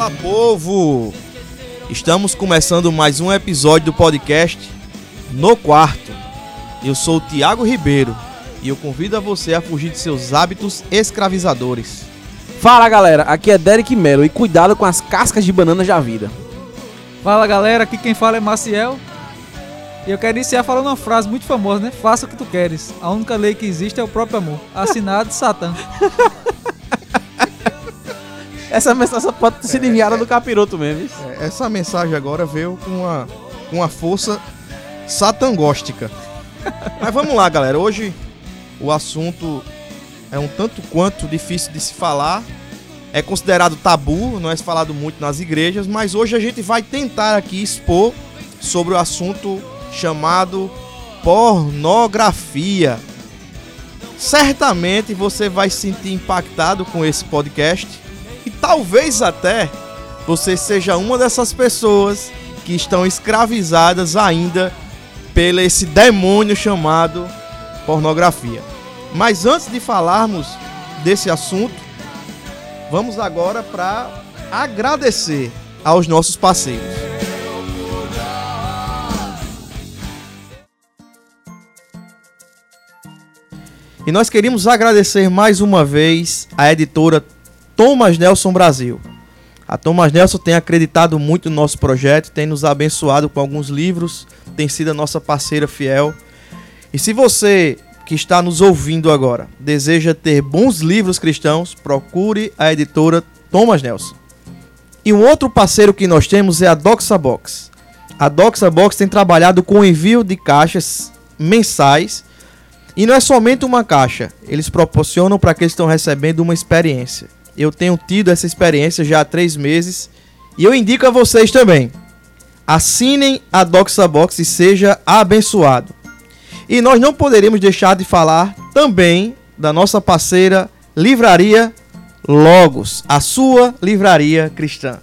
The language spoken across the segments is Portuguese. Fala, povo! Estamos começando mais um episódio do podcast No Quarto. Eu sou o Tiago Ribeiro e eu convido a você a fugir de seus hábitos escravizadores. Fala, galera! Aqui é Dereck Melo e cuidado com as cascas de banana da vida. Fala, galera! Aqui quem fala é Maciel. E eu quero iniciar falando uma frase muito famosa, né? Faça o que tu queres. A única lei que existe é o próprio amor. Assinado Satã. Essa mensagem pode ser enviada do capiroto mesmo. Essa mensagem agora veio com uma força satangóstica. Mas vamos lá, galera. Hoje o assunto é um tanto quanto difícil de se falar. É considerado tabu, não é falado muito nas igrejas. Mas hoje a gente vai tentar aqui expor sobre o assunto chamado pornografia. Certamente você vai se sentir impactado com esse podcast e talvez até você seja uma dessas pessoas que estão escravizadas ainda pelo esse demônio chamado pornografia. Mas antes de falarmos desse assunto, vamos agora para agradecer aos nossos parceiros. E nós queríamos agradecer mais uma vez a editora Thomas Nelson Brasil. A Thomas Nelson tem acreditado muito no nosso projeto, tem nos abençoado com alguns livros, tem sido a nossa parceira fiel. E se você que está nos ouvindo agora deseja ter bons livros cristãos, procure a editora Thomas Nelson. E um outro parceiro que nós temos é a Doxa Box. A Doxa Box tem trabalhado com o envio de caixas mensais. E não é somente uma caixa, eles proporcionam para aqueles que estão recebendo uma experiência. Eu tenho tido essa experiência já há 3 meses e eu indico a vocês também. Assinem a Doxa Box e seja abençoado. E nós não poderíamos deixar de falar também da nossa parceira Livraria Logos, a sua livraria cristã.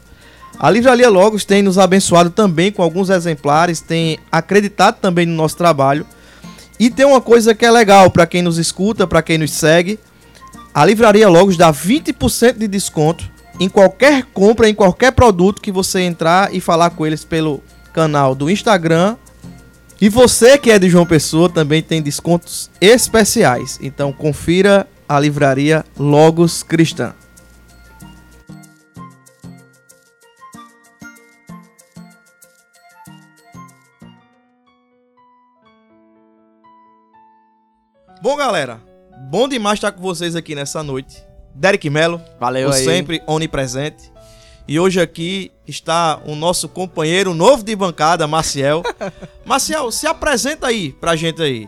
A Livraria Logos tem nos abençoado também com alguns exemplares, tem acreditado também no nosso trabalho. E tem uma coisa que é legal para quem nos escuta, para quem nos segue. A Livraria Logos dá 20% de desconto em qualquer compra, em qualquer produto que você entrar e falar com eles pelo canal do Instagram. E você que é de João Pessoa também tem descontos especiais. Então confira a Livraria Logos Cristã. Bom, galera, bom demais estar com vocês aqui nessa noite. Dereck Melo, valeu aí, sempre onipresente. E hoje aqui está o nosso companheiro novo de bancada, Maciel. Maciel, se apresenta aí pra gente aí.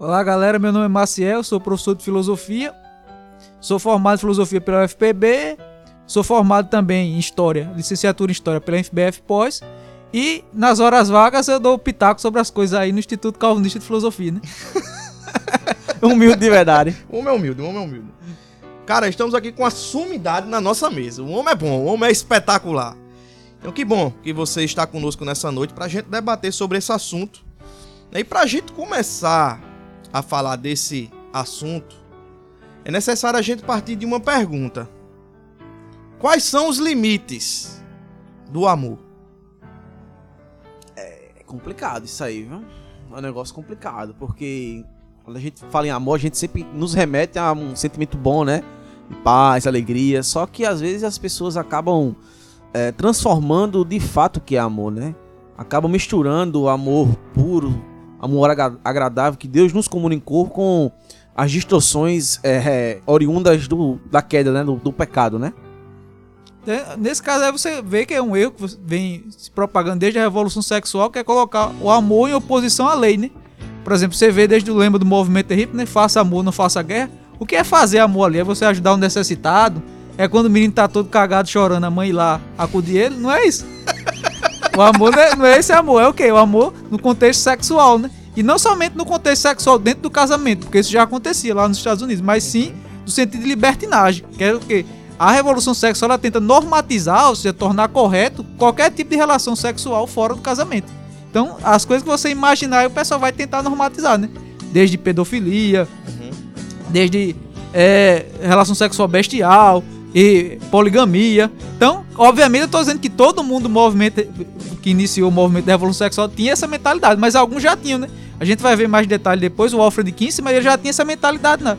Olá, galera, meu nome é Maciel, sou professor de filosofia. Sou formado em filosofia pela UFPB. Sou formado também em história, licenciatura em história pela FBF Pós. E nas horas vagas eu dou pitaco sobre as coisas aí no Instituto Calvinista de Filosofia, né? Humilde de verdade. O homem é humilde. Cara, estamos aqui com a sumidade na nossa mesa. O homem é bom, o homem é espetacular. Então que bom que você está conosco nessa noite pra gente debater sobre esse assunto. E pra gente começar a falar desse assunto, é necessário a gente partir de uma pergunta. Quais são os limites do amor? É complicado isso aí, viu? É um negócio complicado, porque quando a gente fala em amor, a gente sempre nos remete a um sentimento bom, né? De paz, alegria. Só que às vezes as pessoas acabam transformando de fato o que é amor, né? Acabam misturando o amor puro, amor agradável que Deus nos comunicou com as distorções oriundas da queda, né? Do pecado, né? Nesse caso aí você vê que é um erro que vem se propagando desde a Revolução Sexual, que é colocar o amor em oposição à lei, né? Por exemplo, você vê desde o lema do movimento hippie, né? Faça amor, não faça guerra. O que é fazer amor ali? É você ajudar um necessitado? É quando o menino tá todo cagado, chorando, a mãe ir lá acudir ele? Não é isso. O amor não é esse amor, é o quê? O amor no contexto sexual, né? E não somente no contexto sexual dentro do casamento, porque isso já acontecia lá nos Estados Unidos, mas sim no sentido de libertinagem, que é o quê? A revolução sexual ela tenta normatizar, ou seja, tornar correto qualquer tipo de relação sexual fora do casamento. Então, as coisas que você imaginar, o pessoal vai tentar normatizar, né? Desde pedofilia, desde relação sexual bestial e poligamia. Então, obviamente eu tô dizendo que todo mundo do movimento que iniciou o movimento da Revolução Sexual tinha essa mentalidade, mas alguns já tinham, né? A gente vai ver mais detalhe depois, o Alfred Kinsey, mas ele já tinha essa mentalidade, né?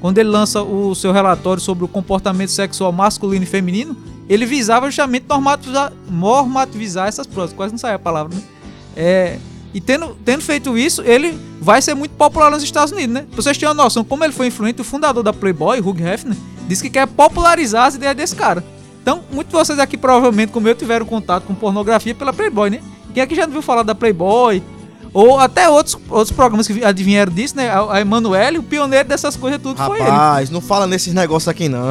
Quando ele lança o seu relatório sobre o comportamento sexual masculino e feminino, ele visava justamente normativizar essas práticas, quase não sai a palavra, né? E tendo feito isso, ele vai ser muito popular nos Estados Unidos, né? Pra vocês terem uma noção, como ele foi influente, o fundador da Playboy, Hugh Hefner, disse que quer popularizar as ideias desse cara. Então, muitos de vocês aqui, provavelmente, como eu, tiveram contato com pornografia pela Playboy, né? Quem aqui já não viu falar da Playboy? Ou até outros programas que advieram disso, né? A Emanuele, o pioneiro dessas coisas tudo, rapaz, foi ele. Rapaz, não fala nesses negócios aqui, não.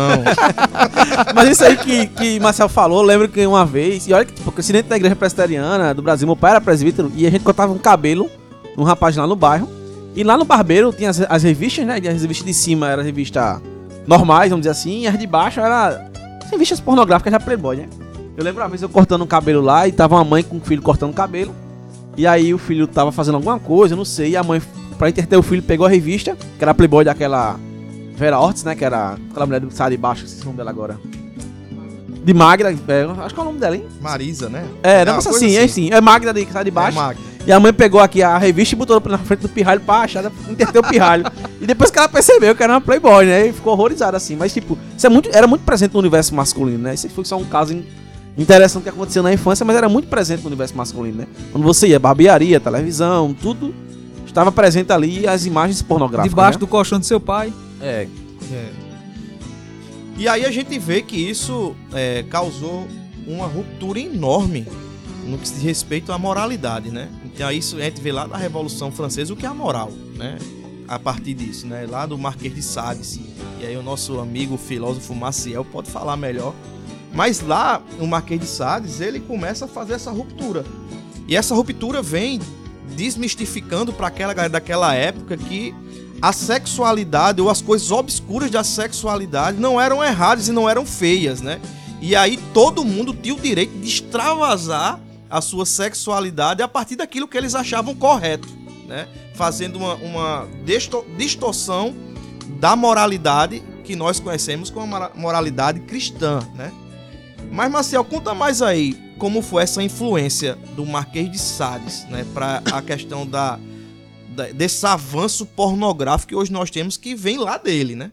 Mas isso aí que Marcel falou, eu lembro que uma vez... E olha que, tipo, que dentro da igreja presbiteriana do Brasil, meu pai era presbítero, e a gente cortava um cabelo num rapaz lá no bairro. E lá no barbeiro tinha as revistas, né? As revistas de cima eram revistas normais, vamos dizer assim, e as de baixo eram... revistas pornográficas da Playboy, né? Eu lembro uma vez eu cortando um cabelo lá e tava uma mãe com um filho cortando o cabelo. E aí o filho tava fazendo alguma coisa, eu não sei. E a mãe, pra entreter o filho, pegou a revista, que era a Playboy daquela Vera Ortiz, né? Que era aquela mulher do Sade Baixo, esqueci o nome dela agora. De Magda, acho que é o nome dela, hein? Marisa, né? É, não é assim, é assim. É Magda de Sade Baixo. É Magda. E a mãe pegou aqui a revista e botou na frente do pirralho pra achar, interter o pirralho. E depois que ela percebeu que era uma Playboy, né? E ficou horrorizada assim. Mas, tipo, isso era muito presente no universo masculino, né? Isso foi só um caso interessante que aconteceu na infância, mas era muito presente no universo masculino, né? Quando você ia barbearia, televisão, tudo estava presente ali, as imagens pornográficas. Debaixo, né? Do colchão do seu pai. É. E aí a gente vê que isso causou uma ruptura enorme no que se diz respeito à moralidade, né? Então isso a gente vê lá da Revolução Francesa, o que é a moral, né? A partir disso, né? Lá do Marquês de Sade, assim. E aí o nosso amigo filósofo Maciel pode falar melhor. Mas lá, o Marquês de Sade, ele começa a fazer essa ruptura. E essa ruptura vem desmistificando para aquela galera daquela época que a sexualidade ou as coisas obscuras da sexualidade não eram erradas e não eram feias, né? E aí todo mundo tinha o direito de extravasar a sua sexualidade a partir daquilo que eles achavam correto, né? Fazendo uma distorção da moralidade que nós conhecemos como a moralidade cristã, né? Mas, Marcel, conta mais aí como foi essa influência do Marquês de Sade, né, para a questão desse avanço pornográfico que hoje nós temos, que vem lá dele, né?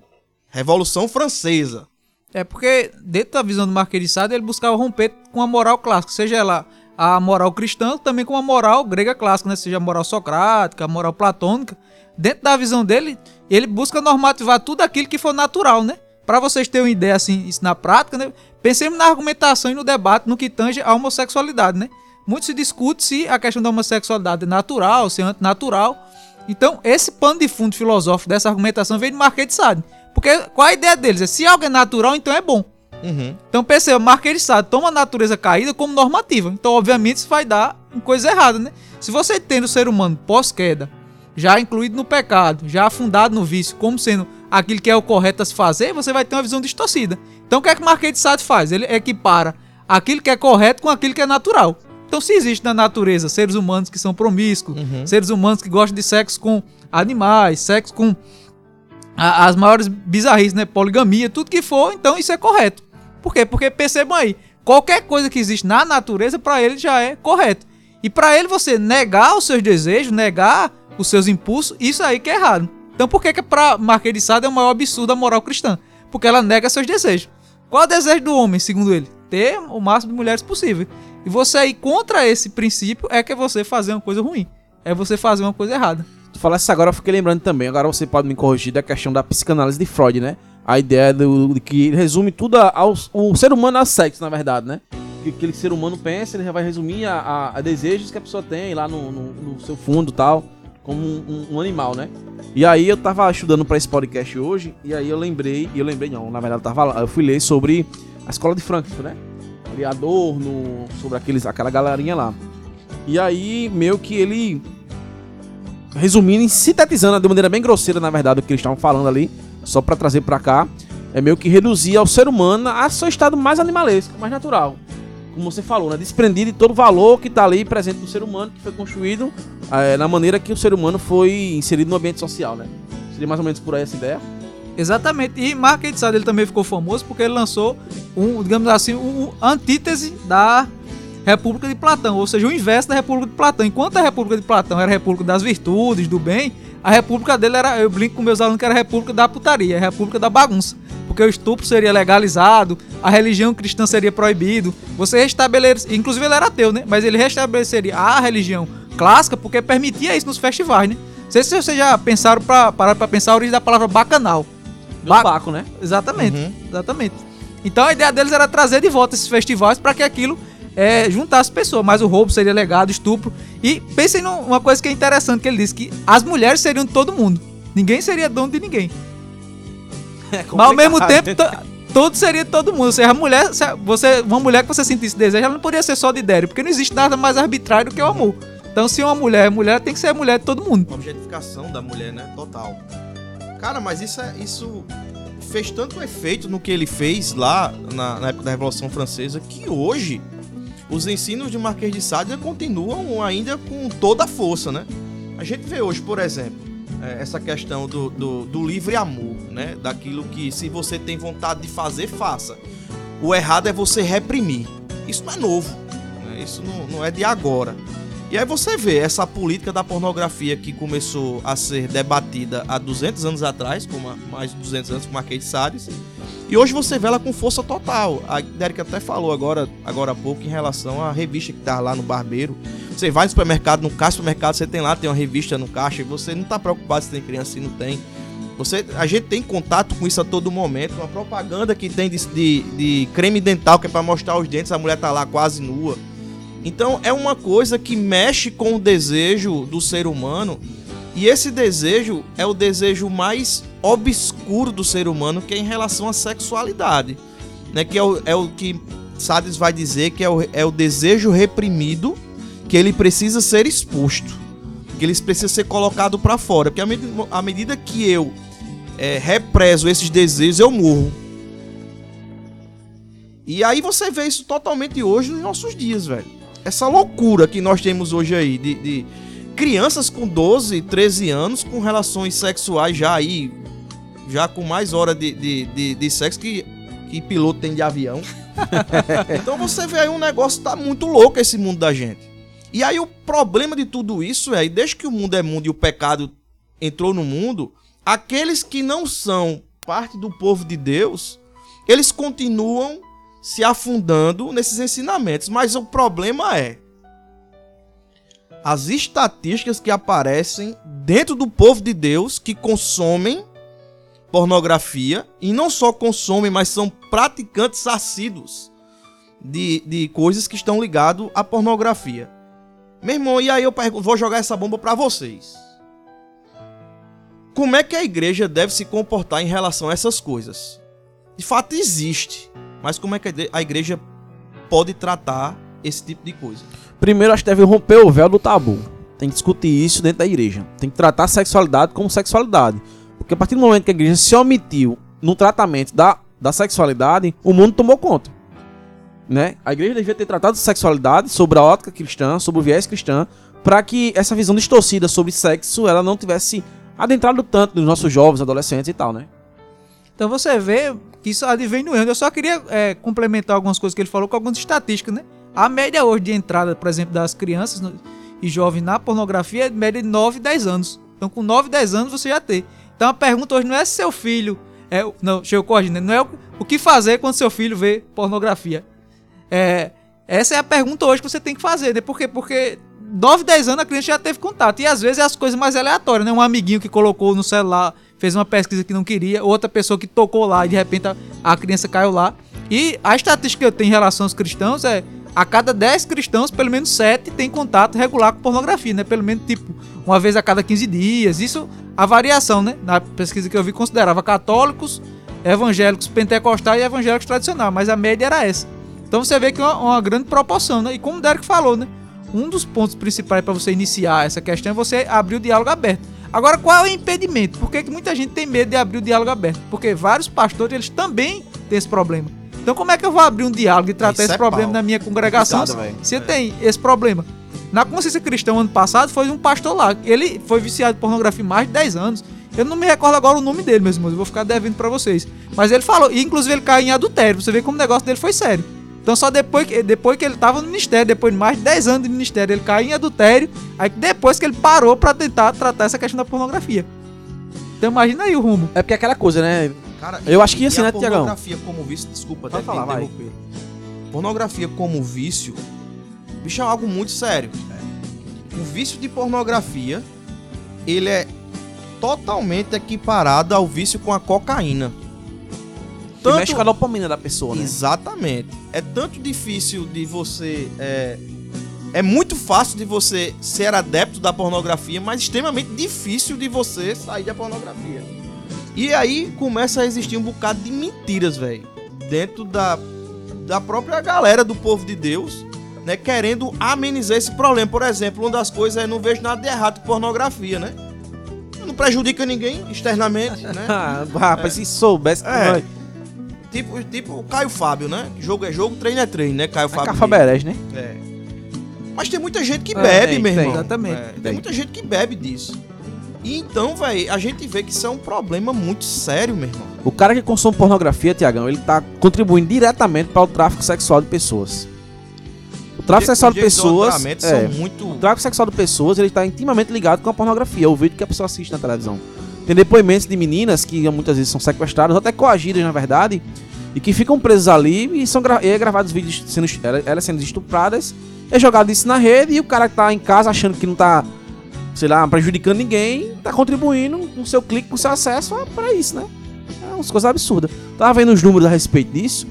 Revolução Francesa. É porque, dentro da visão do Marquês de Sade, ele buscava romper com a moral clássica, seja ela a moral cristã, também com a moral grega clássica, né? Seja a moral socrática, a moral platônica. Dentro da visão dele, ele busca normativar tudo aquilo que for natural, né? Para vocês terem uma ideia, assim, isso na prática, né? Pensemos na argumentação e no debate no que tange a homossexualidade, né? Muito se discute se a questão da homossexualidade é natural, se é antinatural. Então, esse pano de fundo filosófico dessa argumentação vem do Marquês de Sade. Porque qual a ideia deles? É, se algo é natural, então é bom. Uhum. Então perceba, Marquês de Sade toma a natureza caída como normativa. Então obviamente isso vai dar em coisa errada, né? Se você tem o ser humano pós-queda, já incluído no pecado, já afundado no vício, como sendo aquilo que é o correto a se fazer, você vai ter uma visão distorcida. Então o que é que Marquês de Sade faz? Ele equipara aquilo que é correto com aquilo que é natural. Então se existe na natureza seres humanos que são promíscuos, uhum, seres humanos que gostam de sexo com animais, sexo com as maiores bizarrices, né? Poligamia, tudo que for, então isso é correto. Por quê? Porque percebam aí, qualquer coisa que existe na natureza, para ele já é correto. E para ele, você negar os seus desejos, negar os seus impulsos, isso aí que é errado. Então por que para Marquês de Sade é o maior absurdo a moral cristã? Porque ela nega seus desejos. Qual é o desejo do homem, segundo ele? Ter o máximo de mulheres possível. E você ir contra esse princípio é que é você fazer uma coisa ruim. É você fazer uma coisa errada. Tu falasse isso agora, eu fiquei lembrando também, agora você pode me corrigir, da questão da psicanálise de Freud, né? A ideia de que resume tudo o ser humano a sexo, na verdade, né? Que aquele ser humano pensa, ele já vai resumir a desejos que a pessoa tem lá no seu fundo e tal, como um animal, né? E aí eu tava estudando pra esse podcast hoje, e aí eu fui ler sobre a escola de Frankfurt, né? Ali Adorno, sobre aquela galerinha lá. E aí, meio que ele... resumindo e sintetizando de maneira bem grosseira, na verdade, o que eles estavam falando ali, só pra trazer pra cá, é meio que reduzir ao ser humano a seu estado mais animalesco, mais natural, como você falou, né? Desprendido de todo o valor que tá ali presente no ser humano, que foi construído na maneira que o ser humano foi inserido no ambiente social, né? Seria mais ou menos por aí essa ideia. Exatamente. E Marquês de Sade, ele também ficou famoso porque ele lançou um, digamos assim, um antítese da República de Platão, ou seja, o inverso da República de Platão. Enquanto a República de Platão era a República das Virtudes, do bem, a República dele era, eu brinco com meus alunos, que era a República da putaria, a República da bagunça, porque o estupro seria legalizado, a religião cristã seria proibido, você restabeleceria, inclusive ele era ateu, né? Mas ele restabeleceria a religião clássica porque permitia isso nos festivais, né? Não sei se vocês já pensaram, para pensar a origem da palavra bacanal. Do Baco, né? Exatamente, uhum. Exatamente. Então a ideia deles era trazer de volta esses festivais para que aquilo juntasse pessoas, mas o roubo seria legado, estupro. E pensem numa coisa que é interessante que ele disse, que as mulheres seriam de todo mundo. Ninguém seria dono de ninguém. Mas ao mesmo tempo, todo seria de todo mundo. Ou seja, a mulher, uma mulher que você sentisse desejo, ela não poderia ser só de Dério, porque não existe nada mais arbitrário do que o amor. Então se uma mulher é mulher, tem que ser a mulher de todo mundo. Uma objetificação da mulher, né? Total. Cara, mas isso fez tanto efeito no que ele fez lá na época da Revolução Francesa que hoje os ensinos de Marquês de Sade continuam ainda com toda a força, né? A gente vê hoje, por exemplo, essa questão do livre amor, né? Daquilo que, se você tem vontade de fazer, faça. O errado é você reprimir. Isso não é novo, né? Isso não é de agora. E aí você vê essa política da pornografia que começou a ser debatida há 200 anos atrás, mais de 200 anos, com o Marquês de Sade, e hoje você vê ela com força total. A Dereck até falou agora há pouco em relação à revista que tá lá no barbeiro. Você vai no supermercado, no caixa do supermercado, você tem lá, tem uma revista no caixa, e você não tá preocupado se tem criança, se não tem. A gente tem contato com isso a todo momento, uma propaganda que tem de creme dental, que é pra mostrar os dentes, a mulher tá lá quase nua. Então é uma coisa que mexe com o desejo do ser humano, e esse desejo é o desejo mais obscuro do ser humano, que é em relação à sexualidade, né? Que é o que Sade vai dizer que é o desejo reprimido, que ele precisa ser exposto, que ele precisa ser colocado para fora, porque à medida que eu represo esses desejos, eu morro. E aí você vê isso totalmente hoje nos nossos dias, velho. Essa loucura que nós temos hoje aí de crianças com 12, 13 anos com relações sexuais já com mais hora de sexo que piloto tem de avião. Então você vê aí um negócio, tá muito louco esse mundo da gente. E aí o problema de tudo isso é, desde que o mundo é mundo e o pecado entrou no mundo, aqueles que não são parte do povo de Deus, eles continuam se afundando nesses ensinamentos. Mas o problema é as estatísticas que aparecem dentro do povo de Deus que consomem pornografia, e não só consomem, mas são praticantes assíduos de coisas que estão ligadas à pornografia. Meu irmão, e aí eu pergunto, vou jogar essa bomba pra vocês: como é que a igreja deve se comportar em relação a essas coisas? De fato existe, mas como é que a igreja pode tratar esse tipo de coisa? Primeiro, acho que deve romper o véu do tabu. Tem que discutir isso dentro da igreja. Tem que tratar a sexualidade como sexualidade. Porque a partir do momento que a igreja se omitiu no tratamento da sexualidade, o mundo tomou conta, né? A igreja devia ter tratado sexualidade sobre a ótica cristã, sobre o viés cristã, para que essa visão distorcida sobre sexo ela não tivesse adentrado tanto nos nossos jovens, adolescentes e tal, né? Então você vê que isso advém do erro. Eu só queria complementar algumas coisas que ele falou com algumas estatísticas, né? A média hoje de entrada, por exemplo, das crianças e jovens na pornografia é de média de 9, 10 anos. Então com 9, 10 anos você já tem. Então a pergunta hoje não é se seu filho... não é o que fazer quando seu filho vê pornografia. Essa é a pergunta hoje que você tem que fazer, né? Por quê? Porque 9, 10 anos a criança já teve contato. E às vezes é as coisas mais aleatórias, né? Um amiguinho que colocou no celular... fez uma pesquisa que não queria, outra pessoa que tocou lá e de repente a criança caiu lá. E a estatística que eu tenho em relação aos cristãos é, a cada 10 cristãos, pelo menos 7 tem contato regular com pornografia, né? Pelo menos, tipo, uma vez a cada 15 dias. Isso, a variação, né? Na pesquisa que eu vi, considerava católicos, evangélicos, pentecostais e evangélicos tradicionais, mas a média era essa. Então você vê que é uma grande proporção, né? E como o Dereck falou, né? Um dos pontos principais para você iniciar essa questão é você abrir o diálogo aberto. Agora, qual é o impedimento? Por que muita gente tem medo de abrir o diálogo aberto? Porque vários pastores, eles também têm esse problema. Então, como é que eu vou abrir um diálogo e tratar esse problema na minha congregação? Você tem esse problema. Na Consciência Cristã, ano passado, foi um pastor lá. Ele foi viciado em pornografia há mais de 10 anos. Eu não me recordo agora o nome dele, meus irmãos, eu vou ficar devendo pra vocês. Mas ele falou, e inclusive ele caiu em adultério, você vê como o negócio dele foi sério. Então só depois que ele tava no ministério, depois de mais de 10 anos de ministério, ele caiu em adultério, aí depois que ele parou pra tentar tratar essa questão da pornografia. Então imagina aí o rumo. É porque é aquela coisa, né? Cara, eu acho que ia assim, né, Tiagão? Pornografia como vício, desculpa, até interromper. Pornografia como vício, bicho, é algo muito sério. O vício de pornografia, ele é totalmente equiparado ao vício com a cocaína. Tanto... mexe com a dopamina da pessoa, né? Exatamente. É tanto difícil de você... É muito fácil de você ser adepto da pornografia, mas extremamente difícil de você sair da pornografia. E aí começa a existir um bocado de mentiras, velho, dentro da própria galera do povo de Deus, né, querendo amenizar esse problema. Por exemplo, uma das coisas é: não vejo nada de errado com pornografia, né? Não prejudica ninguém externamente, né? Rapaz, se soubesse... Tipo o Caio Fábio, né? Jogo é jogo, treino é treino, né? Caio Fábio. Cafaberés, né? É. Mas tem muita gente que bebe, meu irmão. Exatamente. Tem muita gente que bebe disso. E então, velho, a gente vê que isso é um problema muito sério, meu irmão. O cara que consome pornografia, Tiagão, ele tá contribuindo diretamente para o tráfico sexual de pessoas. O tráfico sexual de pessoas... O tráfico sexual de pessoas, ele tá intimamente ligado com a pornografia, o vídeo que a pessoa assiste na televisão. Tem depoimentos de meninas que muitas vezes são sequestradas, até coagidas, na verdade, e que ficam presas ali e são gravados vídeos elas sendo estupradas, é jogado isso na rede, e o cara que tá em casa achando que não tá, sei lá, prejudicando ninguém, tá contribuindo com seu clique, com seu acesso pra isso, né? É umas coisas absurdas. Tava vendo os números a respeito disso,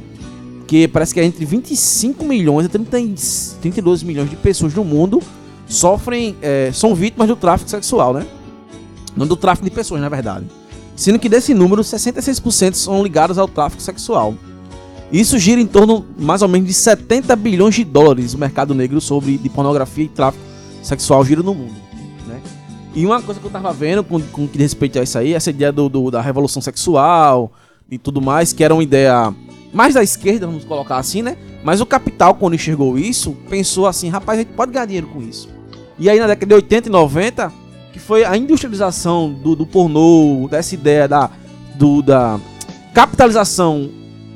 que parece que é entre 25 milhões e 32 milhões de pessoas no mundo são vítimas do tráfico sexual, né? Não do tráfico de pessoas, na verdade. Sendo que desse número, 66% são ligados ao tráfico sexual. Isso gira em torno, mais ou menos, de 70 bilhões de dólares o mercado negro de pornografia e tráfico sexual gira no mundo, né? E uma coisa que eu tava vendo com que respeito a isso aí, essa ideia da revolução sexual e tudo mais, que era uma ideia... mais da esquerda, vamos colocar assim, né? Mas o capital, quando enxergou isso, pensou assim: rapaz, a gente pode ganhar dinheiro com isso. E aí na década de 80 e 90, que foi a industrialização do pornô, dessa ideia da capitalização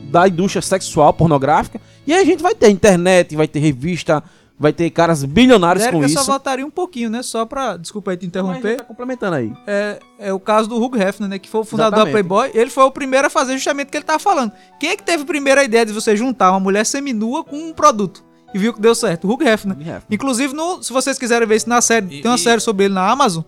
da indústria sexual pornográfica. E aí a gente vai ter internet, vai ter revista, vai ter caras bilionários com isso. Eu só voltaria um pouquinho, né? Só pra... Desculpa aí te interromper. Mas tá complementando aí. É o caso do Hugh Hefner, né? Que foi o fundador da Playboy. Ele foi o primeiro a fazer justamente o que ele tava falando. Quem é que teve primeiro a ideia de você juntar uma mulher seminua com um produto? E viu que deu certo? Hugh Hefner. Inclusive, se vocês quiserem ver isso na série, tem uma série sobre ele na Amazon.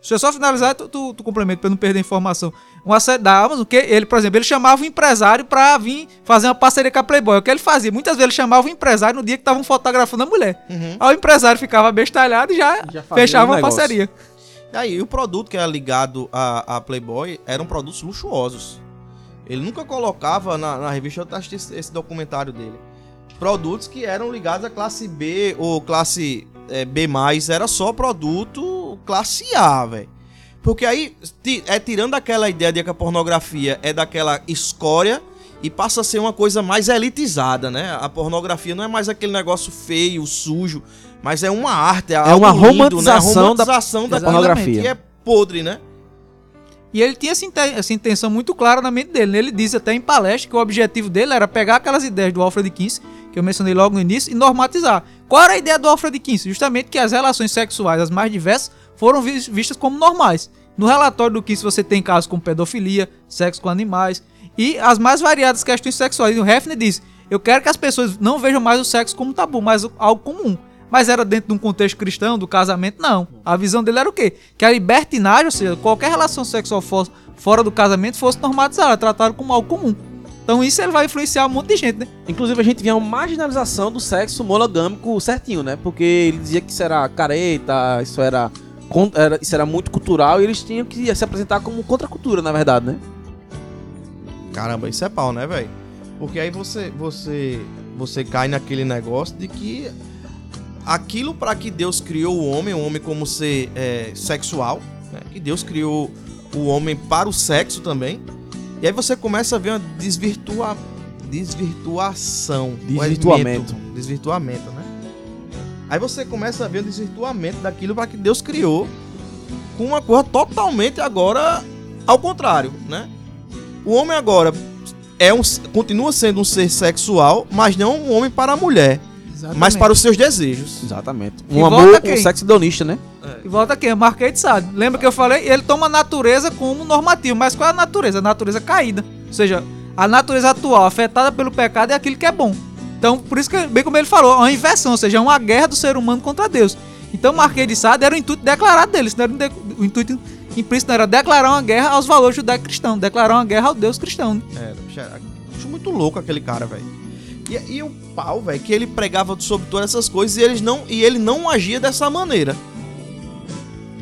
Deixa eu só finalizar, tu complementa pra eu não perder a informação. Uma série da Amazon, que ele, por exemplo, ele chamava o empresário pra vir fazer uma parceria com a Playboy. O que ele fazia? Muitas vezes ele chamava o empresário no dia que estavam fotografando a mulher. Uhum. Aí o empresário ficava bestalhado e já fechava uma parceria. Aí o produto que era ligado à Playboy eram produtos luxuosos. Ele nunca colocava na revista, eu assisti esse documentário dele, produtos que eram ligados à classe B ou classe B+, era só produto classe A, velho. Porque aí, tirando aquela ideia de que a pornografia é daquela escória e passa a ser uma coisa mais elitizada, né? A pornografia não é mais aquele negócio feio, sujo, mas é uma arte, é uma romantização da pornografia. Que é podre, né? E ele tinha essa intenção muito clara na mente dele. Ele disse até em palestra que o objetivo dele era pegar aquelas ideias do Alfred Kinsey, que eu mencionei logo no início, e normatizar. Qual era a ideia do Alfred Kinsey? Justamente que as relações sexuais, as mais diversas, foram vistas como normais. No relatório do Kinsey você tem casos como pedofilia, sexo com animais e as mais variadas questões sexuais. E o Hefner disse: eu quero que as pessoas não vejam mais o sexo como tabu, mas algo comum. Mas era dentro de um contexto cristão, do casamento? Não. A visão dele era o quê? Que a libertinagem, ou seja, qualquer relação sexual fora do casamento, fosse normatizada, tratada como algo comum. Então isso ele vai influenciar um monte de gente, né? Inclusive a gente via uma marginalização do sexo monogâmico certinho, né? Porque ele dizia que isso era careta, isso era muito cultural, e eles tinham que se apresentar como contracultura, na verdade, né? Caramba, isso é pau, né, velho? Porque aí você cai naquele negócio de que aquilo para que Deus criou o homem como ser sexual, né? Que Deus criou o homem para o sexo também. E aí você começa a ver uma desvirtuamento, né? Aí você começa a ver o desvirtuamento daquilo para que Deus criou, com uma coisa totalmente agora Ao contrário, né? O homem agora é continua sendo um ser sexual, mas não um homem para a mulher. Exatamente. Mas para os seus desejos. Exatamente. Um amor, um sexo hedonista, né? É. E volta aqui, Marquês de Sade. Lembra que eu falei? Ele toma a natureza como normativo. Mas qual é a natureza? A natureza caída. Ou seja, a natureza atual afetada pelo pecado é aquilo que é bom. Então, por isso que, bem como ele falou, é uma inversão. Ou seja, é uma guerra do ser humano contra Deus. Então, Marquês de Sade era o intuito declarado dele. O intuito implícito era declarar uma guerra aos valores judaico-cristãos. Declarar uma guerra ao Deus cristão. Né? É, acho muito louco aquele cara, velho. E o pau, velho, que ele pregava sobre todas essas coisas e ele não agia dessa maneira.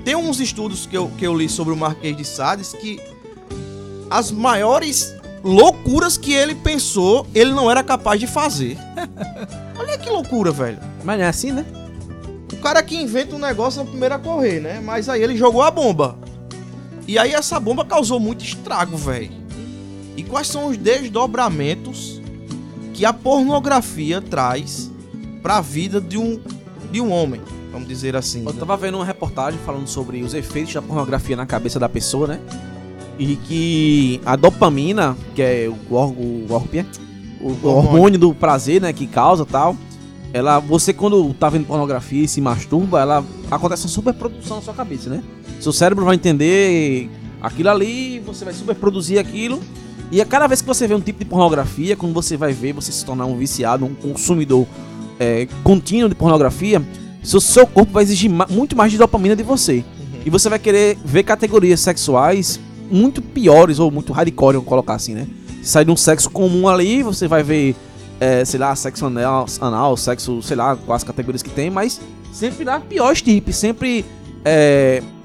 Tem uns estudos que eu li sobre o Marquês de Sade que as maiores loucuras que ele pensou, ele não era capaz de fazer. Olha que loucura, velho. Mas não é assim, né? O cara que inventa um negócio é o primeiro a correr, né? Mas aí ele jogou a bomba. E aí essa bomba causou muito estrago, velho. E quais são os desdobramentos que a pornografia traz para a vida de um homem, vamos dizer assim. Eu tava vendo uma reportagem falando sobre os efeitos da pornografia na cabeça da pessoa, né? E que a dopamina, que é o hormônio do prazer, né, que causa tal, ela, você quando tá vendo pornografia e se masturba, ela acontece uma superprodução na sua cabeça, né? Seu cérebro vai entender aquilo ali, você vai superproduzir aquilo. E a cada vez que você vê um tipo de pornografia, quando você vai ver, você se tornar um viciado, um consumidor contínuo de pornografia, seu corpo vai exigir muito mais de dopamina de você. Uhum. E você vai querer ver categorias sexuais muito piores, ou muito hardcore, vamos colocar assim, né? Você sai de um sexo comum ali, você vai ver, sei lá, sexo anal, sexo, sei lá, quais categorias que tem, mas sempre lá piores tipos, sempre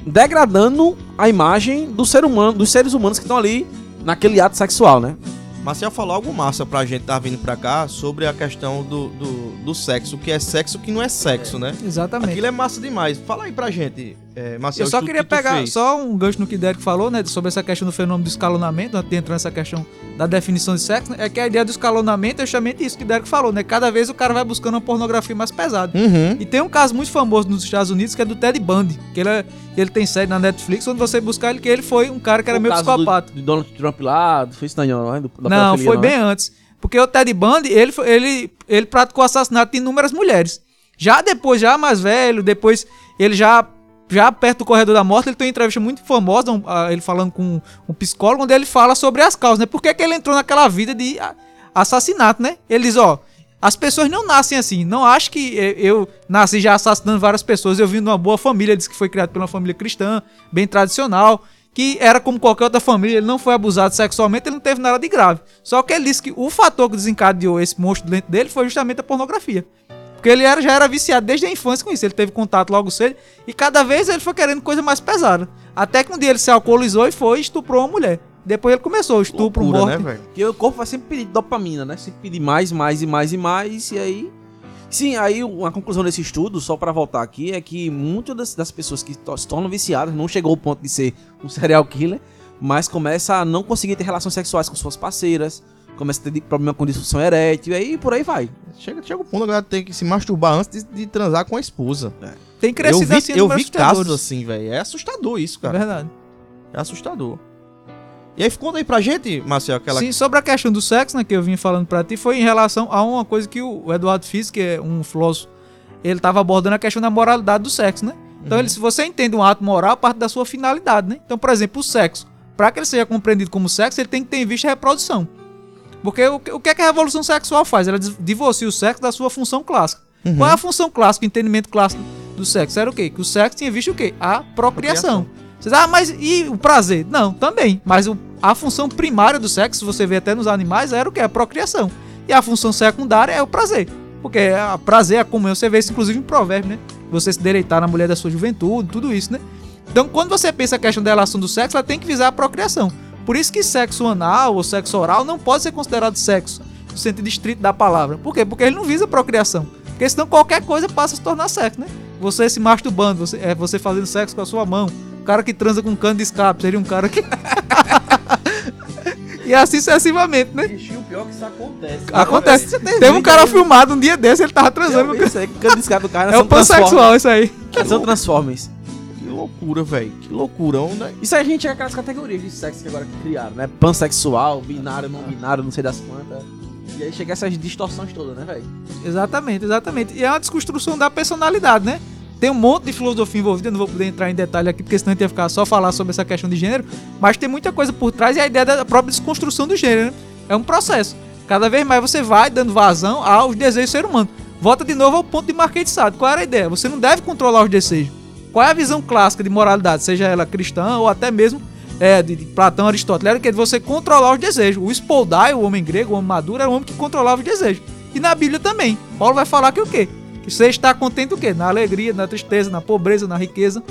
degradando a imagem do ser humano, dos seres humanos que estão ali naquele ato sexual, né? Marcel falou algo massa pra gente tá vindo pra cá sobre a questão do sexo, que é sexo que não é sexo, né? Exatamente. Aquilo é massa demais. Fala aí pra gente, Marcel. Eu só queria pegar só um gancho no que o Dereck falou, né? Sobre essa questão do fenômeno do escalonamento, antes de entrar nessa questão da definição de sexo, né? É que a ideia do escalonamento é justamente isso que o Dereck falou, né? Cada vez o cara vai buscando uma pornografia mais pesada. Uhum. E tem um caso muito famoso nos Estados Unidos que é do Ted Bundy, que ele tem série na Netflix, onde você buscar ele, que ele foi um cara que era meio psicopata. Do Donald Trump lá, do Instagram, do Não, foi bem antes. Porque o Ted Bundy, ele praticou assassinato de inúmeras mulheres. Já depois, já mais velho, depois ele já perto do corredor da morte, ele tem uma entrevista muito famosa, ele falando com um psicólogo, onde ele fala sobre as causas, né? Por que ele entrou naquela vida de assassinato, né? Ele diz, as pessoas não nascem assim, não acho que eu nasci já assassinando várias pessoas, eu vim de uma boa família, diz que foi criado por uma família cristã, bem tradicional, que era como qualquer outra família, ele não foi abusado sexualmente, ele não teve nada de grave. Só que ele disse que o fator que desencadeou esse monstro dentro dele foi justamente a pornografia. Porque ele já era viciado desde a infância com isso, ele teve contato logo cedo, e cada vez ele foi querendo coisa mais pesada. Até que um dia ele se alcoolizou e foi e estuprou uma mulher. Depois ele começou, estupro, morte. Né, porque o corpo vai sempre pedir dopamina, né? Sempre pedir mais, e aí... Sim, aí a conclusão desse estudo, só pra voltar aqui, é que muitas das pessoas que se tornam viciadas, não chegou ao ponto de ser um serial killer, mas começa a não conseguir ter relações sexuais com suas parceiras, começa a ter problema com disfunção erétil, e aí por aí vai. Chega o ponto, a galera tem que se masturbar antes de transar com a esposa. É. Tem crescido assim, eu vi casos assim, velho. É assustador isso, cara. É verdade. É assustador. E aí, conta aí pra gente, Marcel, aquela... Sim, sobre a questão do sexo, né, que eu vim falando pra ti, foi em relação a uma coisa que o Eduardo Fiz, que é um filósofo, ele tava abordando a questão da moralidade do sexo, né? Então, ele, se você entende um ato moral, parte da sua finalidade, né? Então, por exemplo, o sexo, pra que ele seja compreendido como sexo, ele tem que ter em vista a reprodução. Porque o que é que a revolução sexual faz? Ela divorcia o sexo da sua função clássica. Uhum. Qual é a função clássica, o entendimento clássico do sexo? Era o quê? Que o sexo tinha visto o quê? A procriação. Você diz, mas e o prazer? Não, também. Mas a função primária do sexo, você vê até nos animais, era o que? A procriação. E a função secundária é o prazer. Porque o prazer é a comunhão. Você vê isso, inclusive, em provérbio, né? Você se deleitar na mulher da sua juventude, tudo isso, né? Então, quando você pensa a questão da relação do sexo, ela tem que visar a procriação. Por isso que sexo anal ou sexo oral não pode ser considerado sexo, no sentido estrito da palavra. Por quê? Porque ele não visa a procriação. Porque senão qualquer coisa passa a se tornar sexo, né? Você se masturbando, você fazendo sexo com a sua mão. O cara que transa com um cano de escape seria um cara que... E assim sucessivamente, né? E o pior é que isso acontece. Acontece. Né, teve um cara filmado um dia desse, ele tava transando com o cano de escape do cara. É o pansexual isso aí. São Transformers. loucura, velho. Que loucurão, né? Isso aí a gente é aquelas categorias de sexo que agora criaram, né? Pansexual, binário, não binário, não sei das quantas. E aí chega essas distorções todas, né, velho? Exatamente, exatamente. E é uma desconstrução da personalidade, né? Tem um monte de filosofia envolvida, eu não vou poder entrar em detalhe aqui, porque senão a gente ia ficar só falar sobre essa questão de gênero, mas tem muita coisa por trás e a ideia da própria desconstrução do gênero, né? É um processo. Cada vez mais você vai dando vazão aos desejos do ser humano. Volta de novo ao ponto de Marquês de Sade. Qual era a ideia? Você não deve controlar os desejos. Qual é a visão clássica de moralidade, seja ela cristã ou até mesmo de Platão, Aristóteles, era que é de você controlar os desejos. O Spoldai, o homem grego, o homem maduro, era o homem que controlava os desejos. E na Bíblia também. Paulo vai falar que o quê? Que você está contente o quê? Na alegria, na tristeza, na pobreza, na riqueza.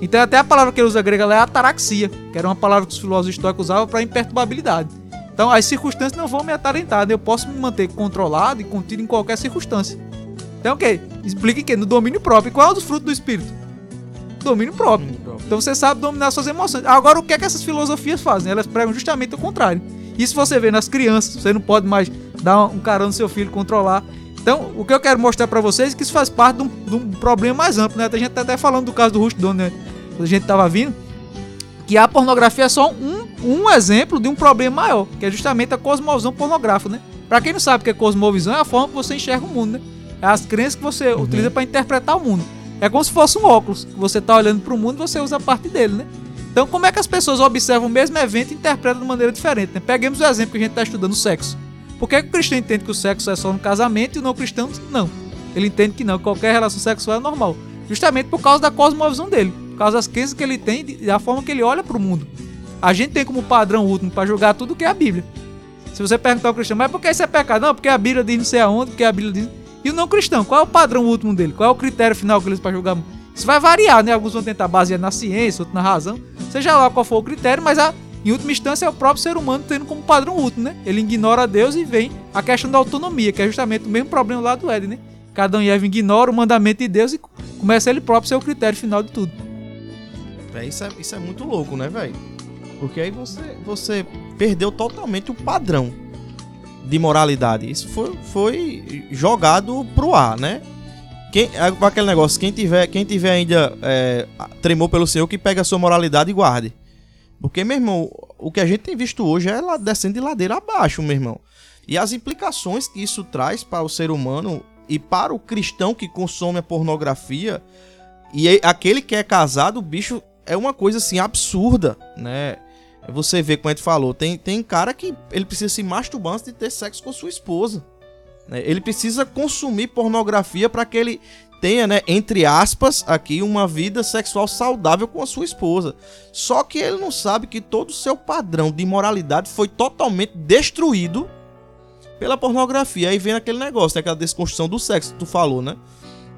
Então até a palavra que ele usa grega lá é ataraxia, que era uma palavra que os filósofos históricos usavam para imperturbabilidade. Então as circunstâncias não vão me atarentar, né? Eu posso me manter controlado e contido em qualquer circunstância. Então o quê? Explique o quê? No domínio próprio. E qual é o fruto do espírito? Domínio próprio. Então você sabe dominar suas emoções. Agora o que é que essas filosofias fazem? Elas pregam justamente o contrário. Isso você vê nas crianças, você não pode mais dar um carão no seu filho, controlar. Então o que eu quero mostrar pra vocês é que isso faz parte de um problema mais amplo, né? A gente tá até falando do caso do Rush Dono, né? Quando a gente tava vindo, que a pornografia é só um exemplo de um problema maior, que é justamente a cosmovisão pornográfica, né? Pra quem não sabe o que é cosmovisão, é a forma que você enxerga o mundo, né? É as crenças que você utiliza pra interpretar o mundo. É como se fosse um óculos, que você tá olhando pro mundo e você usa a parte dele, né? Então como é que as pessoas observam o mesmo evento e interpretam de maneira diferente, né? Peguemos o exemplo que a gente tá estudando, o sexo. Por que o cristão entende que o sexo é só no casamento e o não cristão não? Ele entende que não, qualquer relação sexual é normal. Justamente por causa da cosmovisão dele, por causa das crenças que ele tem e da forma que ele olha pro mundo. A gente tem como padrão último para julgar tudo que é a Bíblia. Se você perguntar ao cristão, mas por que isso é pecado? Não, porque a Bíblia diz não sei aonde, porque a Bíblia diz... E o não cristão, qual é o padrão último dele? Qual é o critério final que eles para julgar? Isso vai variar, né? Alguns vão tentar basear na ciência, outros na razão. Seja lá qual for o critério, mas em última instância é o próprio ser humano tendo como padrão último, né? Ele ignora Deus e vem a questão da autonomia, que é justamente o mesmo problema lá do Éden, né? Cada um e Eva ignora o mandamento de Deus e começa ele próprio ser o critério final de tudo. Isso é muito louco, né, velho? Porque aí você perdeu totalmente o padrão de moralidade. Isso foi jogado pro ar, né? Aquele negócio, quem tiver ainda tremor pelo Senhor, que pega a sua moralidade e guarde. Porque, meu irmão, o que a gente tem visto hoje é descendo de ladeira abaixo, meu irmão. E as implicações que isso traz para o ser humano e para o cristão que consome a pornografia, e aquele que é casado, o bicho é uma coisa assim absurda, né? Você vê, como a gente falou, tem cara que ele precisa se masturbar antes de ter sexo com sua esposa, né? Ele precisa consumir pornografia para que ele tenha, né, entre aspas, aqui uma vida sexual saudável com a sua esposa. Só que ele não sabe que todo o seu padrão de moralidade foi totalmente destruído pela pornografia. Aí vem aquele negócio, né, aquela desconstrução do sexo que tu falou, né?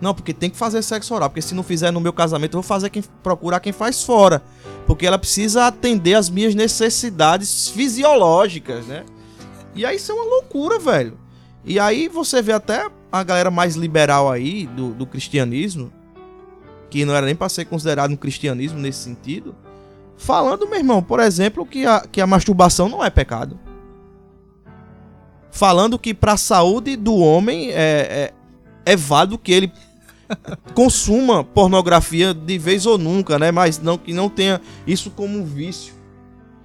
Não, porque tem que fazer sexo oral, porque se não fizer no meu casamento, eu vou procurar quem faz fora. Porque ela precisa atender as minhas necessidades fisiológicas, né? E aí isso é uma loucura, velho. E aí você vê até a galera mais liberal aí do cristianismo, que não era nem pra ser considerado um cristianismo nesse sentido, falando, meu irmão, por exemplo, que a masturbação não é pecado. Falando que pra saúde do homem é válido que ele consuma pornografia de vez ou nunca, né? Mas não, que não tenha isso como um vício.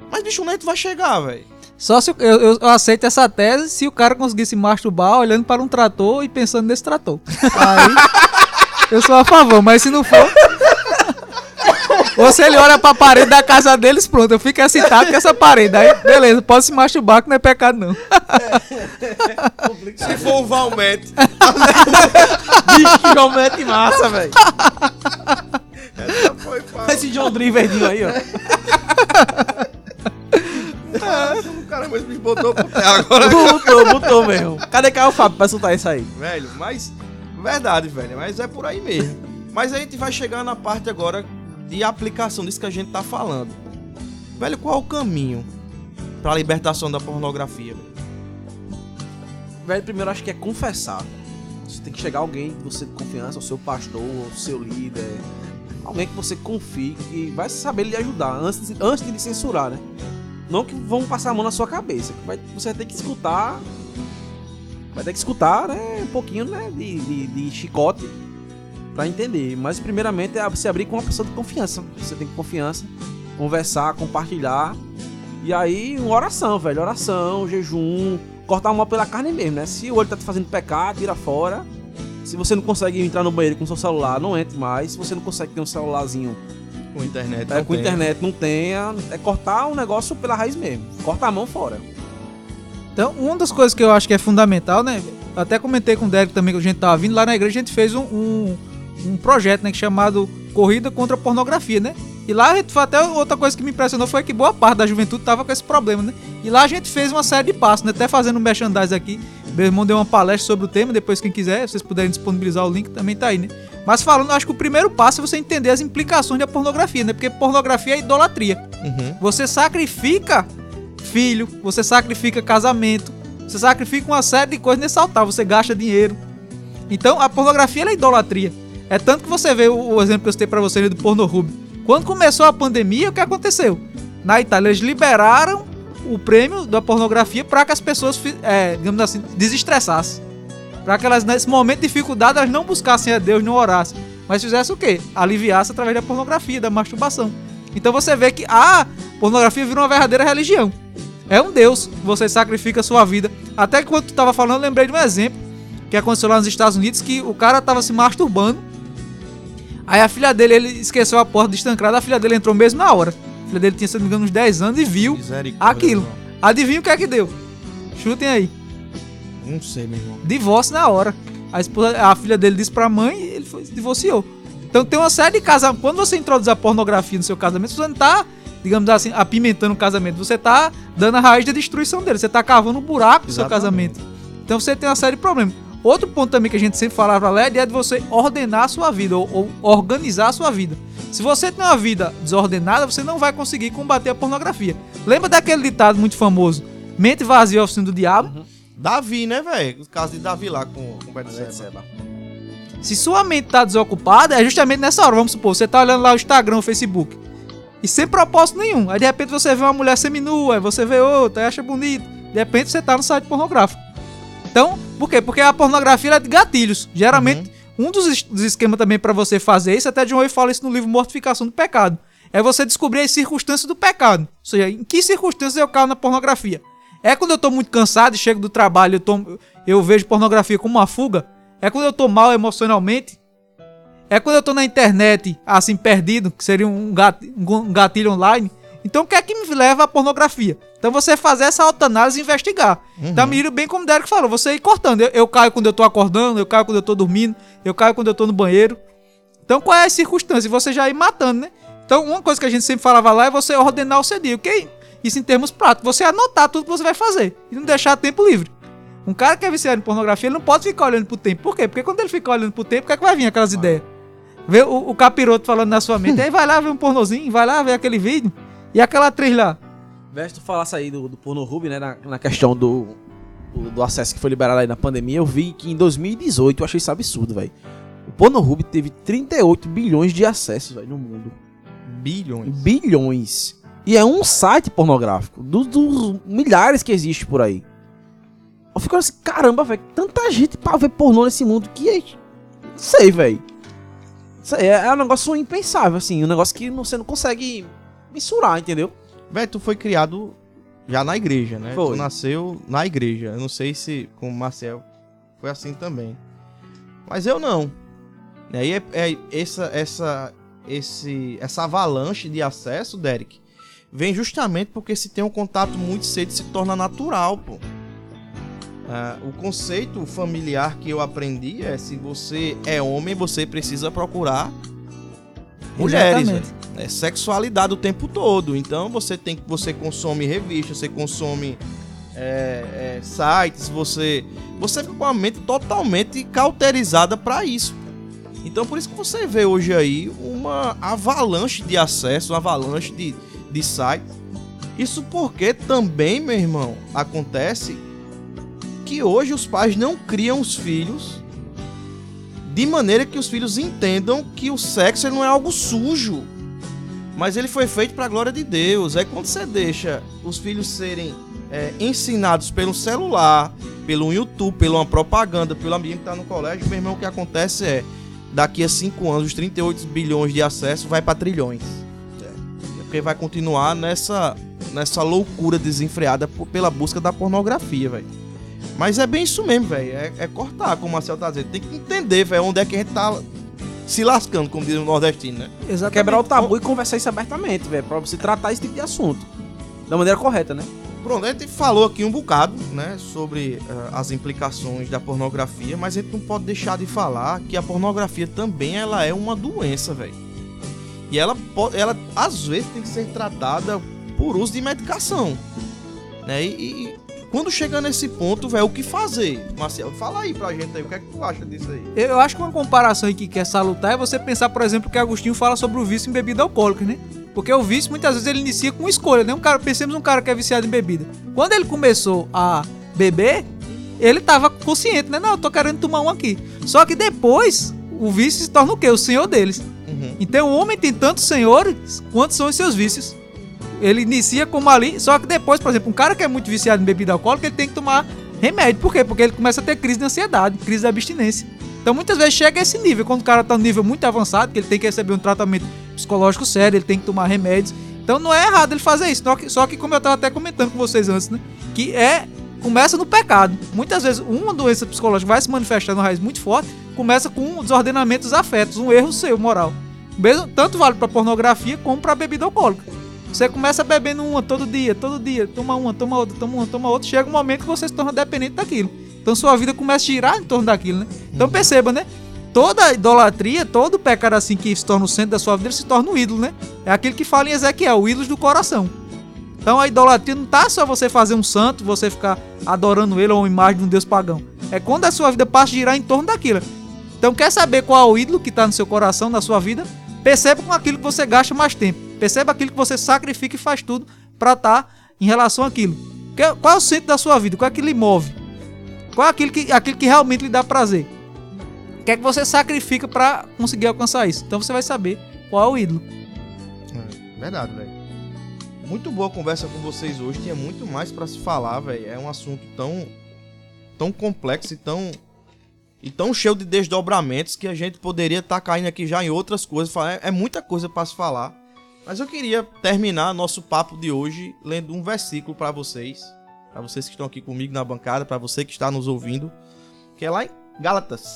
Mas bicho, onde é que tu vai chegar, velho? Só se eu aceito essa tese se o cara conseguisse masturbar olhando para um trator e pensando nesse trator. Aí eu sou a favor, mas se não for... Ou se ele olha pra parede da casa deles, pronto, eu fico excitado com essa parede. Aí, beleza, pode se masturbar que não é pecado, não. É complicado. Se for um Valmete. Bicho, que Valmete massa, velho. Essa foi fácil. Esse John Dream verdinho aí, ó. O cara mesmo me botou pro pé agora. Botou mesmo. Cadê que é o Fábio pra soltar isso aí? Velho, mas... Verdade, velho, mas é por aí mesmo. Mas a gente vai chegar na parte agora... de aplicação disso que a gente tá falando. Velho, qual é o caminho pra libertação da pornografia? Velho, primeiro acho que é confessar. Você tem que chegar a alguém que você de confiança, o seu pastor, o seu líder, alguém que você confie, que vai saber lhe ajudar antes de lhe censurar, né? Não que vão passar a mão na sua cabeça. Você vai ter que escutar, né? Um pouquinho, né? De chicote. para entender. Mas primeiramente é se abrir com uma pessoa de confiança. Você tem confiança, conversar, compartilhar. E aí, uma oração, velho. Oração, jejum, cortar uma pela carne mesmo, né? Se o olho tá te fazendo pecar, tira fora. Se você não consegue entrar no banheiro com seu celular, não entre mais. Se você não consegue ter um celularzinho com internet, não tenha. É cortar o negócio pela raiz mesmo. Corta a mão fora. Então, uma das coisas que eu acho que é fundamental, né? Até comentei com o Dereck também, que a gente tava vindo lá na igreja, a gente fez um projeto, né, chamado Corrida contra a Pornografia, né? E lá a gente foi, até outra coisa que me impressionou foi que boa parte da juventude tava com esse problema, né? E lá a gente fez uma série de passos, né? Até fazendo um merchandising aqui. Meu irmão deu uma palestra sobre o tema, depois quem quiser, vocês puderem disponibilizar o link, também tá aí, né? Mas falando, acho que o primeiro passo é você entender as implicações da pornografia, né? Porque pornografia é idolatria. Uhum. Você sacrifica filho, você sacrifica casamento, você sacrifica uma série de coisas nesse altar, você gasta dinheiro. Então, a pornografia ela é idolatria. É tanto que você vê o exemplo que eu citei pra vocês ali do Pornhub. Quando começou a pandemia, o que aconteceu? Na Itália, eles liberaram o prêmio da pornografia para que as pessoas, digamos assim, desestressassem. Para que elas, nesse momento de dificuldade, elas não buscassem a Deus, não orassem. Mas fizessem o quê? Aliviassem através da pornografia, da masturbação. Então você vê que a pornografia virou uma verdadeira religião. É um Deus, você sacrifica a sua vida. Até que quando tu estava falando, eu lembrei de um exemplo que aconteceu lá nos Estados Unidos, que o cara estava se masturbando. Aí a filha dele, ele esqueceu a porta destrancada, a filha dele entrou mesmo na hora. A filha dele tinha, se não me engano, uns 10 anos e viu aquilo. Adivinha o que é que deu? Chutem aí. Não sei, meu irmão. Divórcio na hora. A filha dele disse pra mãe e ele divorciou. Então tem uma série de casamentos. Quando você introduz a pornografia no seu casamento, você não tá, digamos assim, apimentando o casamento. Você tá dando a raiz da destruição dele. Você tá cavando um buraco no seu casamento. Então você tem uma série de problemas. Outro ponto também que a gente sempre falava lá é a ideia de você ordenar a sua vida ou organizar a sua vida. Se você tem uma vida desordenada, você não vai conseguir combater a pornografia. Lembra daquele ditado muito famoso? Mente vazia é a oficina do diabo? Uhum. Davi, né, velho? O caso de Davi lá com o Betseba. Se sua mente tá desocupada, é justamente nessa hora. Vamos supor, você tá olhando lá o Instagram, o Facebook, e sem propósito nenhum. Aí de repente você vê uma mulher seminua, aí você vê outra, aí acha bonito. De repente você tá no site pornográfico. Então, por quê? Porque a pornografia é de gatilhos. Geralmente, uhum. Um dos esquemas também para você fazer isso, até John Wayne fala isso no livro Mortificação do Pecado, é você descobrir as circunstâncias do pecado. Ou seja, em que circunstâncias eu caio na pornografia? É quando eu tô muito cansado e chego do trabalho, eu vejo pornografia como uma fuga? É quando eu tô mal emocionalmente? É quando eu tô na internet, assim, perdido, que seria um gatilho online? Então, o que é que me leva à pornografia? Então, você fazer essa autoanálise e investigar. Uhum. Então, me bem como o Dereck falou, você ir cortando. Eu caio quando eu tô acordando, eu caio quando eu tô dormindo, eu caio quando eu tô no banheiro. Então, qual é a circunstância? Você já ir matando, né? Então, uma coisa que a gente sempre falava lá é você ordenar o seu dia, ok? Isso em termos práticos. Você anotar tudo que você vai fazer e não deixar tempo livre. Um cara que é viciado em pornografia, ele não pode ficar olhando pro tempo. Por quê? Porque quando ele fica olhando pro tempo, o que é que vai vir aquelas ideias? Vê o capiroto falando na sua mente. Aí vai lá ver um pornozinho, vai lá ver aquele vídeo. E aquela atriz lá? Veste, tu falasse aí do Pornhub, né? Na questão do acesso que foi liberado aí na pandemia, eu vi que em 2018, eu achei isso absurdo, velho. O Pornhub teve 38 bilhões de acessos, velho, no mundo. Bilhões. E é um site pornográfico, dos milhares que existe por aí. Eu fico assim, caramba, velho, tanta gente pra ver pornô nesse mundo que é... Não sei, velho. É um negócio impensável, assim, um negócio que você não consegue... mensurar, entendeu? Velho, tu foi criado já na igreja, né? Foi. Tu nasceu na igreja. Eu não sei se com o Maciel foi assim também. Mas eu não. E aí essa avalanche de acesso, Dereck, vem justamente porque se tem um contato muito cedo se torna natural, pô. O conceito familiar que eu aprendi é se você é homem, você precisa procurar mulheres, velho. É sexualidade o tempo todo. Então você consome revistas, você consome sites, você fica com a mente totalmente cauterizada para isso. Então por isso que você vê hoje aí uma avalanche de acesso, uma avalanche de sites. Isso porque também, meu irmão, acontece que hoje os pais não criam os filhos de maneira que os filhos entendam que o sexo não é algo sujo. Mas ele foi feito para a glória de Deus. É quando você deixa os filhos serem ensinados pelo celular, pelo YouTube, pela uma propaganda, pelo ambiente que está no colégio, meu irmão, o que acontece é daqui a 5 anos, os 38 bilhões de acesso vai para trilhões. É. Porque vai continuar nessa loucura desenfreada pela busca da pornografia, velho. Mas é bem isso mesmo, velho. É cortar, como o Marcel tá dizendo. Tem que entender, velho, onde é que a gente tá se lascando, como diz o nordestino, né? Exatamente. Quebrar o tabu e conversar isso abertamente, velho, pra você tratar esse tipo de assunto da maneira correta, né? Pronto, a gente falou aqui um bocado, né, sobre as implicações da pornografia, mas a gente não pode deixar de falar que a pornografia também, ela é uma doença, velho. E ela às vezes tem que ser tratada por uso de medicação, né? E quando chega nesse ponto, velho, o que fazer? Marcelo, fala aí pra gente aí, o que é que tu acha disso aí? Eu acho que uma comparação aqui que é salutar é você pensar, por exemplo, que Agostinho fala sobre o vício em bebida alcoólica, né? Porque o vício, muitas vezes, ele inicia com escolha, né? Pensemos um cara que é viciado em bebida. Quando ele começou a beber, ele tava consciente, né? Não, eu tô querendo tomar um aqui. Só que depois, o vício se torna o quê? O senhor deles. Uhum. Então, o homem tem tantos senhores quanto são os seus vícios. Ele inicia como ali, só que depois, por exemplo, um cara que é muito viciado em bebida alcoólica, ele tem que tomar remédio. Por quê? Porque ele começa a ter crise de ansiedade, crise de abstinência. Então, muitas vezes, chega a esse nível. Quando o cara tá num nível muito avançado, que ele tem que receber um tratamento psicológico sério, ele tem que tomar remédios. Então, não é errado ele fazer isso. Só que como eu tava até comentando com vocês antes, né? Que começa no pecado. Muitas vezes, uma doença psicológica vai se manifestar numa raiz muito forte, começa com um desordenamento dos afetos, um erro seu, moral. Mesmo, tanto vale pra pornografia como pra bebida alcoólica. Você começa bebendo uma todo dia, toma uma, toma outra, chega um momento que você se torna dependente daquilo. Então sua vida começa a girar em torno daquilo, né? Então perceba, né? Toda idolatria, todo pecado assim que se torna o centro da sua vida, ele se torna um ídolo, né? É aquilo que fala em Ezequiel, o ídolo do coração. Então a idolatria não tá só você fazer um santo, você ficar adorando ele ou uma imagem de um deus pagão. É quando a sua vida passa a girar em torno daquilo. Então quer saber qual é o ídolo que tá no seu coração, na sua vida? Perceba com aquilo que você gasta mais tempo. Perceba aquilo que você sacrifica e faz tudo pra estar em relação àquilo. Qual é o centro da sua vida? Qual é que lhe move? Qual é aquilo que realmente lhe dá prazer? O que é que você sacrifica pra conseguir alcançar isso? Então você vai saber qual é o ídolo. É verdade, velho. Muito boa a conversa com vocês hoje. Tinha muito mais pra se falar, velho. É um assunto tão complexo e tão cheio de desdobramentos que a gente poderia estar caindo aqui já em outras coisas. É muita coisa pra se falar. Mas eu queria terminar nosso papo de hoje lendo um versículo para vocês que estão aqui comigo na bancada, para você que está nos ouvindo, que é lá em Gálatas,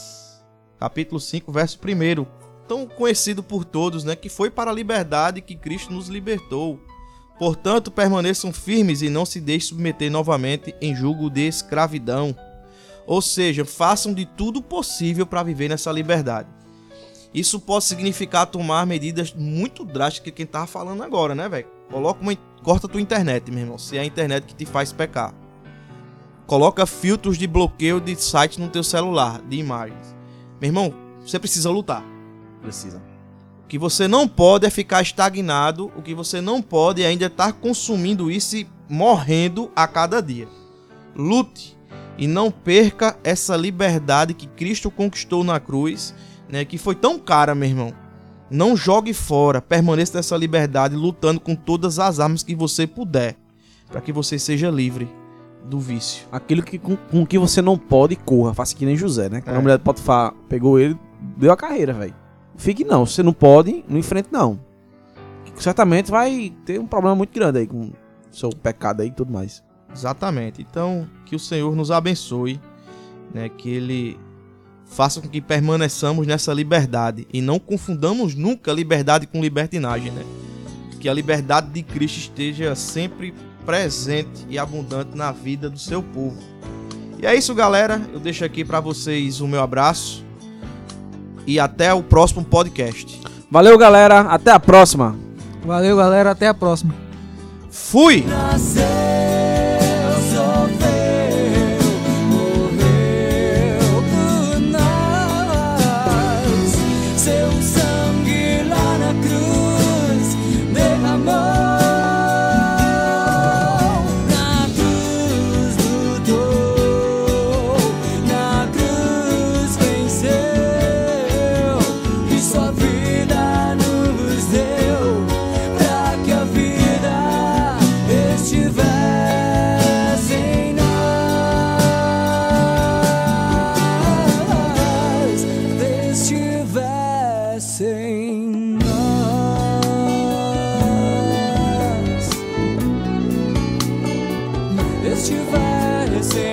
capítulo 5, verso 1, tão conhecido por todos, né, que foi para a liberdade que Cristo nos libertou. Portanto, permaneçam firmes e não se deixem submeter novamente em jugo de escravidão. Ou seja, façam de tudo possível para viver nessa liberdade. Isso pode significar tomar medidas muito drásticas que quem tava falando agora, né, velho? Corta tua internet, meu irmão, se é a internet que te faz pecar. Coloca filtros de bloqueio de sites no teu celular, de imagens. Meu irmão, você precisa lutar. Precisa. O que você não pode é ficar estagnado, o que você não pode é ainda estar consumindo isso e morrendo a cada dia. Lute e não perca essa liberdade que Cristo conquistou na cruz, né, que foi tão cara, meu irmão. Não jogue fora, permaneça nessa liberdade, lutando com todas as armas que você puder, para que você seja livre do vício. Aquilo que, com que você não pode, corra. Faça que nem José, né? A mulher de Potifar pegou ele, deu a carreira, velho. Fique não, você não pode, não enfrente não. Certamente vai ter um problema muito grande aí com o seu pecado aí e tudo mais. Exatamente. Então, que o Senhor nos abençoe, né, que Ele faça com que permaneçamos nessa liberdade e não confundamos nunca liberdade com libertinagem, né? Que a liberdade de Cristo esteja sempre presente e abundante na vida do seu povo. E é isso, galera. Eu deixo aqui para vocês o meu abraço e até o próximo podcast. Valeu, galera. Até a próxima. Valeu, galera. Até a próxima. Fui! You've renascer em nós, estiver